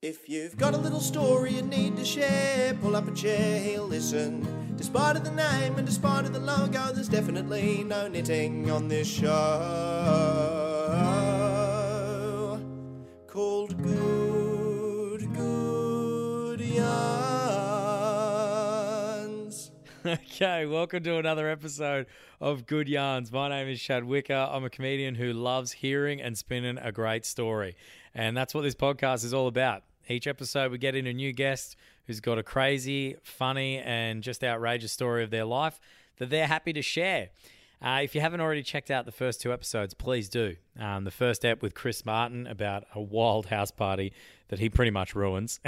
If you've got a little story you need to share, pull up a chair, he'll listen. Despite of the name and despite of the logo, there's definitely no knitting on this show called Good Good Yarns. Okay, welcome to another episode of Good Yarns. My name is Shad Wicker. I'm a comedian who loves hearing and spinning a great story. And that's what this podcast is all about. Each episode we get in a new guest who's got a crazy, funny and just outrageous story of their life that they're happy to share. If you haven't already checked out the first two episodes, please do. The first ep with Chris Martin about a wild house party that he pretty much ruins.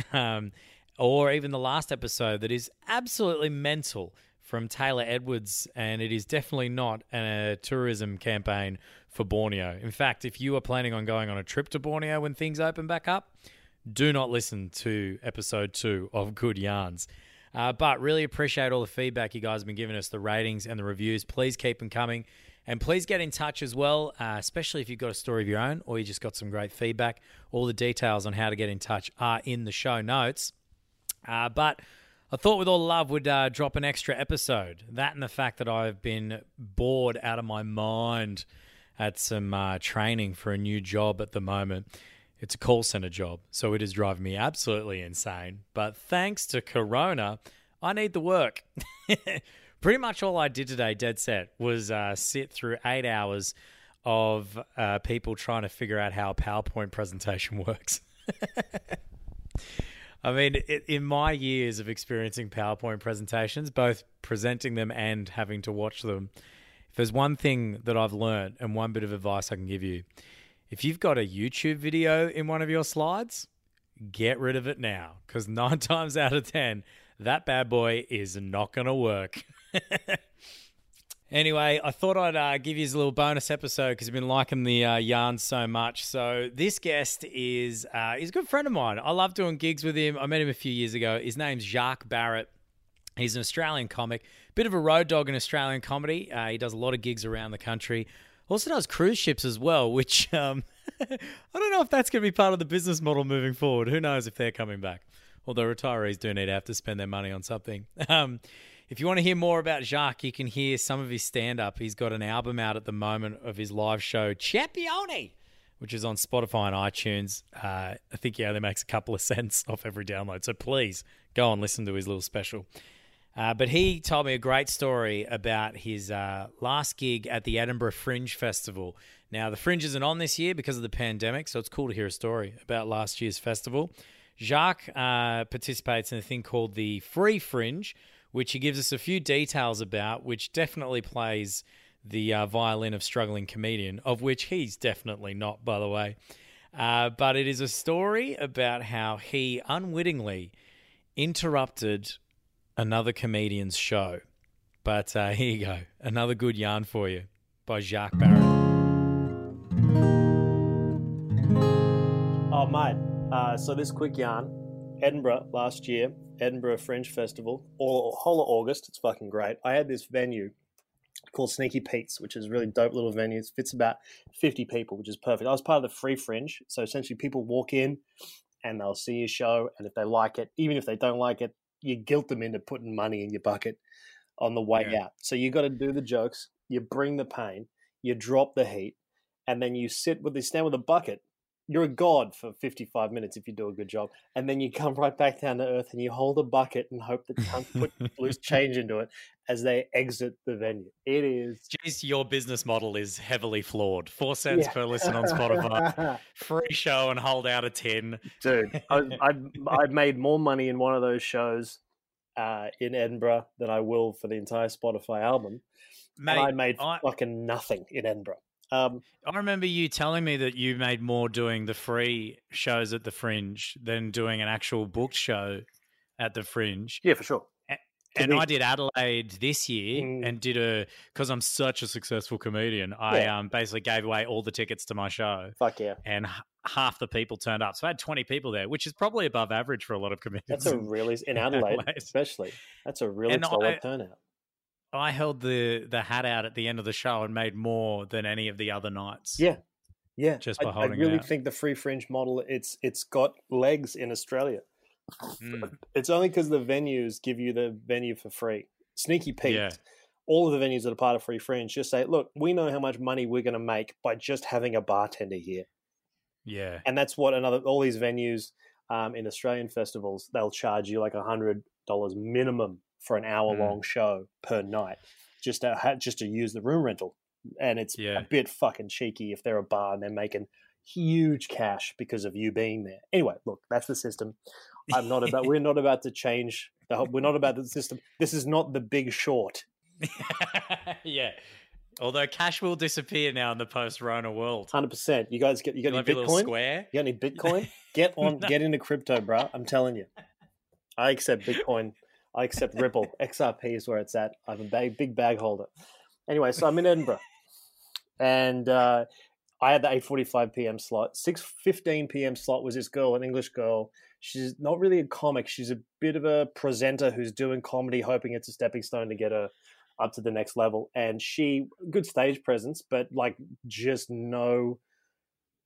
Or even the last episode that is absolutely mental from Taylor Edwards, and it is definitely not a tourism campaign for Borneo. In fact, if you are planning on going on a trip to Borneo when things open back up, do not listen to episode 2 of Good Yarns. But really appreciate all the feedback you guys have been giving us, the ratings and the reviews. Please keep them coming. And please get in touch as well, especially if you've got a story of your own or you just got some great feedback. All the details on how to get in touch are in the show notes. But I thought with all love would drop an extra episode. That and the fact that I've been bored out of my mind at some training for a new job at the moment. It's a call center job, so it is driving me absolutely insane. But thanks to Corona, I need the work. Pretty much all I did today, dead set, was sit through 8 hours of people trying to figure out how a PowerPoint presentation works. I mean, in my years of experiencing PowerPoint presentations, both presenting them and having to watch them, if there's one thing that I've learned and one bit of advice I can give you, if you've got a YouTube video in one of your slides, get rid of it now, because 9 times out of 10, that bad boy is not going to work. Anyway, I thought I'd give you a little bonus episode because I've been liking the yarn so much. So this guest is he's a good friend of mine. I love doing gigs with him. I met him a few years ago. His name's Jacques Barrett. He's an Australian comic, bit of a road dog in Australian comedy. He does a lot of gigs around the country. Also does cruise ships as well, which I don't know if that's going to be part of the business model moving forward. Who knows if they're coming back? Although retirees do need to have to spend their money on something. If you want to hear more about Jacques, you can hear some of his stand-up. He's got an album out at the moment of his live show, Championi, which is on Spotify and iTunes. I think he only makes a couple of cents off every download, so please go and listen to his little special. But he told me a great story about his last gig at the Edinburgh Fringe Festival. Now, the Fringe isn't on this year because of the pandemic, so it's cool to hear a story about last year's festival. Jacques participates in a thing called the Free Fringe, which he gives us a few details about, which definitely plays the violin of struggling comedian, of which he's definitely not, by the way. But it is a story about how he unwittingly interrupted another comedian's show. But here you go, another good yarn for you by Jacques Barrett. Oh, mate, so this quick yarn, Edinburgh last year, Edinburgh Fringe Festival, all whole of August. It's fucking great. I had this venue called Sneaky Pete's, which is a really dope little venue. It fits about 50 people, which is perfect. I was part of the Free Fringe, so essentially people walk in and they'll see your show, and if they like it, even if they don't like it, you guilt them into putting money in your bucket on the way out. So you got to do the jokes, you bring the pain, you drop the heat, and then you sit with the stand with a bucket. You're a god for 55 minutes if you do a good job. And then you come right back down to earth and you hold a bucket and hope that cunt put loose change into it as they exit the venue. It is... Jeez, your business model is heavily flawed. 4 cents per listen on Spotify, free show and hold out a 10. Dude, I made more money in one of those shows in Edinburgh than I will for the entire Spotify album. Mate, and I made fucking nothing in Edinburgh. I remember you telling me that you made more doing the free shows at the Fringe than doing an actual booked show at the Fringe. Yeah, for sure. And I did Adelaide this year and did because I'm such a successful comedian, I basically gave away all the tickets to my show. Fuck yeah. And half the people turned up. So I had 20 people there, which is probably above average for a lot of comedians. That's a really, in Adelaide especially, that's a really solid turnout. I held the hat out at the end of the show and made more than any of the other nights. Yeah. Yeah, just by holding it. I really think the Free Fringe model, it's got legs in Australia. Mm. It's only because the venues give you the venue for free. Sneaky Pete's, all of the venues that are part of Free Fringe just say, look, we know how much money we're going to make by just having a bartender here. Yeah. And that's what all these venues in Australian festivals, they'll charge you like $100 minimum for an hour-long show per night just to use the room rental. And it's a bit fucking cheeky if they're a bar and they're making huge cash because of you being there. Anyway, look, that's the system. We're not about to change. We're not about the system. This is not The Big Short. Yeah. Although cash will disappear now in the post-Rona world. 100%. You guys you got any Bitcoin? You got any Bitcoin? Get on, get into crypto, bro. I'm telling you. I accept Bitcoin. I accept Ripple. XRP is where it's at. I'm a big bag holder. Anyway, so I'm in Edinburgh. And I had the 8:45 p.m. slot. 6:15 p.m. slot was this girl, an English girl. She's not really a comic. She's a bit of a presenter who's doing comedy, hoping it's a stepping stone to get her up to the next level. And she, good stage presence, but like just no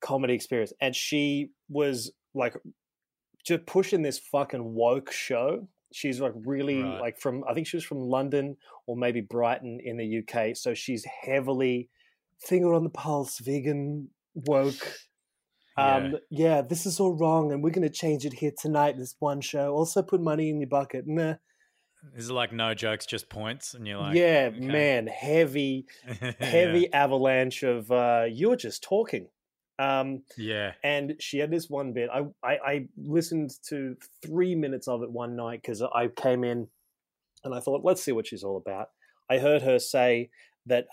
comedy experience. And she was like just pushing this fucking woke show. She's like really like I think she was from London or maybe Brighton in the UK. So she's heavily finger on the pulse, vegan, woke. Yeah, this is all wrong and we're going to change it here tonight, this one show. Also put money in your bucket. Nah. Is it like no jokes, just points? And you're like, yeah, okay. Man, heavy avalanche of you were just talking. And she had this one bit. I listened to 3 minutes of it one night because I came in and I thought, let's see what she's all about. I heard her say that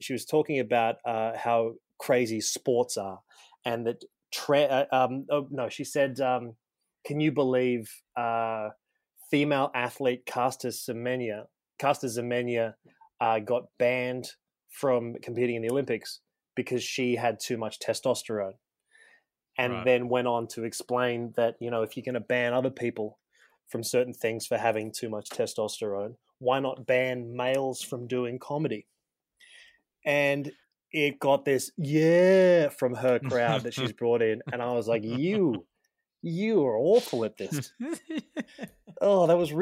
she was talking about how crazy sports are, and that she said, can you believe female athlete Caster Semenya got banned from competing in the Olympics because she had too much testosterone, and then went on to explain that, you know, if you're going to ban other people from certain things for having too much testosterone, why not ban males from doing comedy? And it got this from her crowd that she's brought in, and I was like, you are awful at this. Oh, that was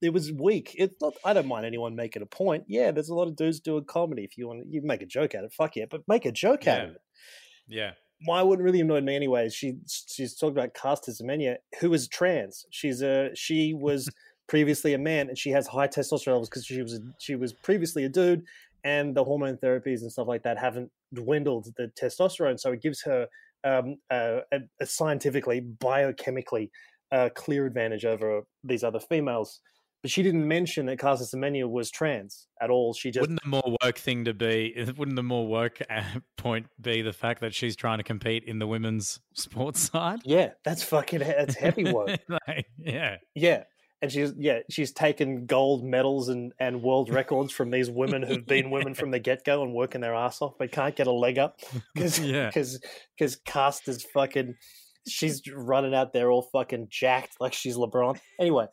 it was weak. It's not. I don't mind anyone making a point. Yeah, there's a lot of dudes doing comedy. If you want, you make a joke out of it. Fuck yeah, but make a joke out of it. Yeah. Why wouldn't really annoy me anyways? She's talking about Caster Semenya, who is trans. She was previously a man, and she has high testosterone levels because she was previously a dude, and the hormone therapies and stuff like that haven't dwindled the testosterone, so it gives her a scientifically, biochemically clear advantage over these other females. But she didn't mention that Caster Semenya was trans at all. She just wouldn't the more woke point be the fact that she's trying to compete in the women's sports side? Yeah, that's heavy woke. Yeah. And she's taken gold medals and world records from these women who've been women from the get-go and working their ass off but can't get a leg up because Caster's fucking – she's running out there all fucking jacked like she's LeBron. Anyway.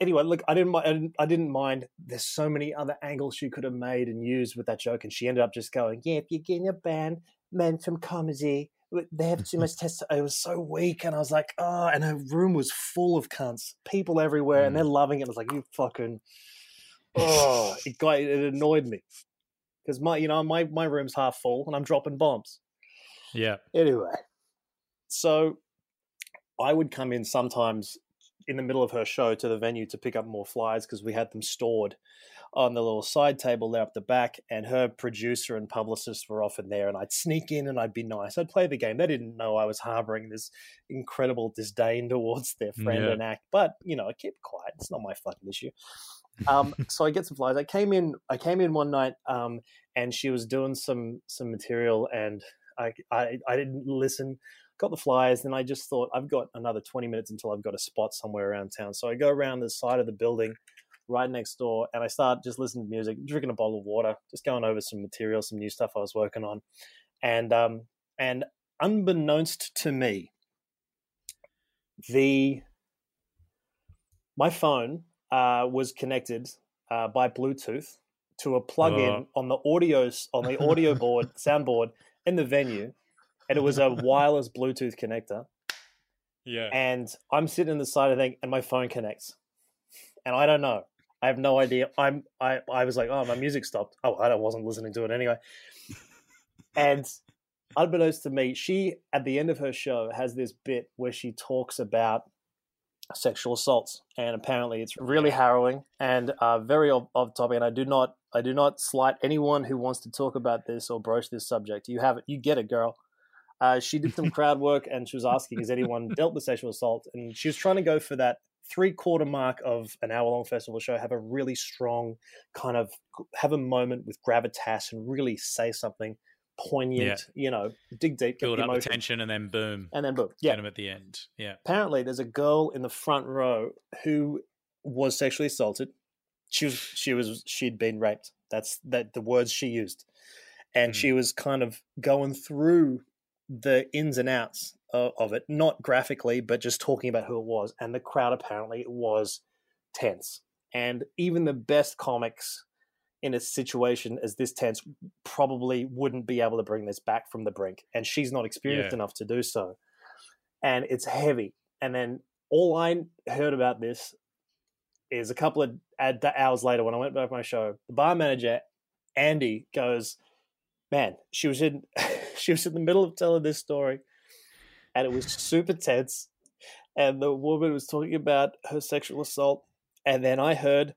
Anyway, look, I didn't mind. There's so many other angles she could have made and used with that joke, and she ended up just going, yeah, if you're getting a ban, men from comedy – they have too much testosterone. It was so weak, and I was like, oh, and her room was full of cunts, people everywhere, and they're loving it. I was like, you fucking, oh, it annoyed me because my room's half full and I'm dropping bombs. Yeah. Anyway, so I would come in sometimes in the middle of her show to the venue to pick up more flyers because we had them stored on the little side table there up the back, and her producer and publicist were often there, and I'd sneak in and I'd be nice. I'd play the game. They didn't know I was harboring this incredible disdain towards their friend and act, but, you know, I kept quiet. It's not my fucking issue. So I get some flyers. I came in one night and she was doing some material, and I didn't listen. Got the flyers, and I just thought, I've got another 20 minutes until I've got a spot somewhere around town. So I go around the side of the building right next door, and I start just listening to music, drinking a bottle of water, just going over some material, some new stuff I was working on. And unbeknownst to me, my phone was connected by Bluetooth to a plug-in on the audio board, soundboard in the venue, and it was a wireless Bluetooth connector. Yeah. And I'm sitting in the side of the thing, and my phone connects, and I don't know. I have no idea. I was like, oh, my music stopped. Oh, I wasn't listening to it anyway. And unbeknownst to me, she, at the end of her show, has this bit where she talks about sexual assaults, and apparently it's really harrowing and very off topic. And I do not slight anyone who wants to talk about this or broach this subject. You have it. You get it, girl. She did some crowd work, and she was asking, has anyone dealt with sexual assault? And she was trying to go for that 3/4 mark of an hour-long festival show, have a really strong kind of, have a moment with gravitas and really say something poignant, you know, dig deep, build up the tension, and then boom. And then boom, yeah. Get them at the end, yeah. Apparently there's a girl in the front row who was sexually assaulted. She'd been raped. That's the words she used. And she was kind of going through the ins and outs of it, not graphically, but just talking about who it was. And the crowd apparently was tense. And even the best comics in a situation as this tense probably wouldn't be able to bring this back from the brink. And she's not experienced enough to do so. And it's heavy. And then all I heard about this is a couple of hours later, when I went back to my show, the bar manager, Andy, goes, man, she was in the middle of telling this story, and it was super tense, and the woman was talking about her sexual assault, and then I heard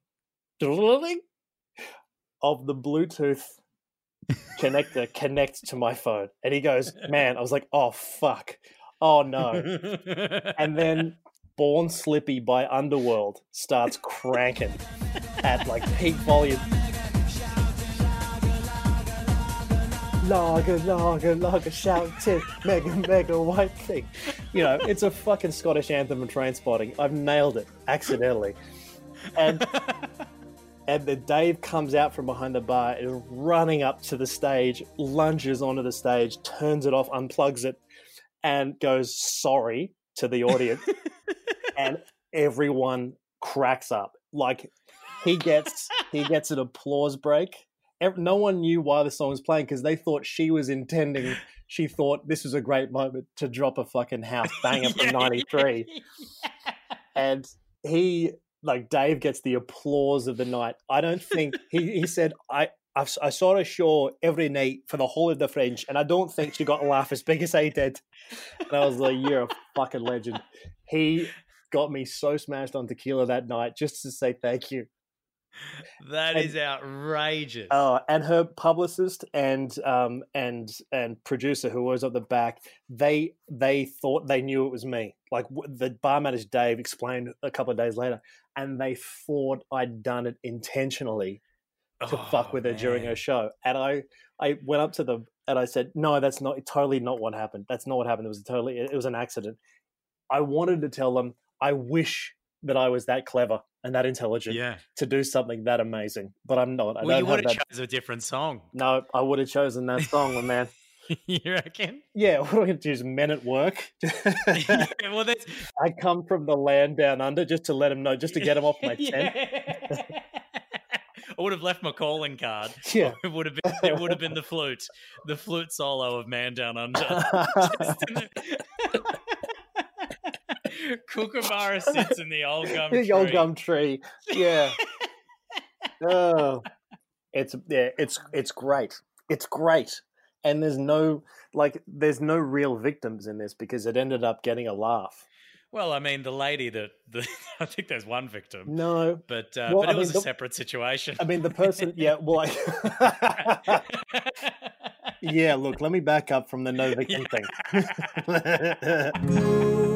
of the Bluetooth connector connect to my phone, and he goes, man, I was like, oh, fuck, oh, no. And then Born Slippy by Underworld starts cranking at like peak volume. Lager, lager, lager, shout it, mega, mega white thing. You know, it's a fucking Scottish anthem in Trainspotting. I've nailed it, accidentally. And the Dave comes out from behind the bar, is running up to the stage, lunges onto the stage, turns it off, unplugs it, and goes, sorry, to the audience. And everyone cracks up. Like, he gets an applause break. No one knew why the song was playing, because they thought she thought this was a great moment to drop a fucking house banger from 93. Yeah. And Dave gets the applause of the night. I don't think, he said, I saw a show every night for the whole of the Fringe, and I don't think she got a laugh as big as I did. And I was like, you're a fucking legend. He got me so smashed on tequila that night just to say thank you. That is outrageous. Oh, and her publicist and producer, who was at the back, they thought they knew it was me. Like, the bar manager Dave explained a couple of days later, and they thought I'd done it intentionally to fuck with her during her show. And I went up to them and I said, "No, that's not totally not what happened. That's not what happened. It was an accident." I wanted to tell them, I wish that I was that clever and that intelligent to do something that amazing, but I'm not. You would have chosen a different song. No, I would have chosen that song, man. You reckon? Yeah, what are we going to choose? Men at Work? Yeah, well, I come from the land down under, just to let them know, just to get them off my tent. I would have left my calling card. Yeah. It would have been the flute solo of Man Down Under. Kookaburra sits in the old gum tree. Yeah. Oh, it's great. It's great, and there's no real victims in this, because it ended up getting a laugh. Well, I mean, the lady I think there's one victim. No, but it was a separate situation. I mean, the person. Yeah. Well. Yeah. Look, let me back up from the no victim thing.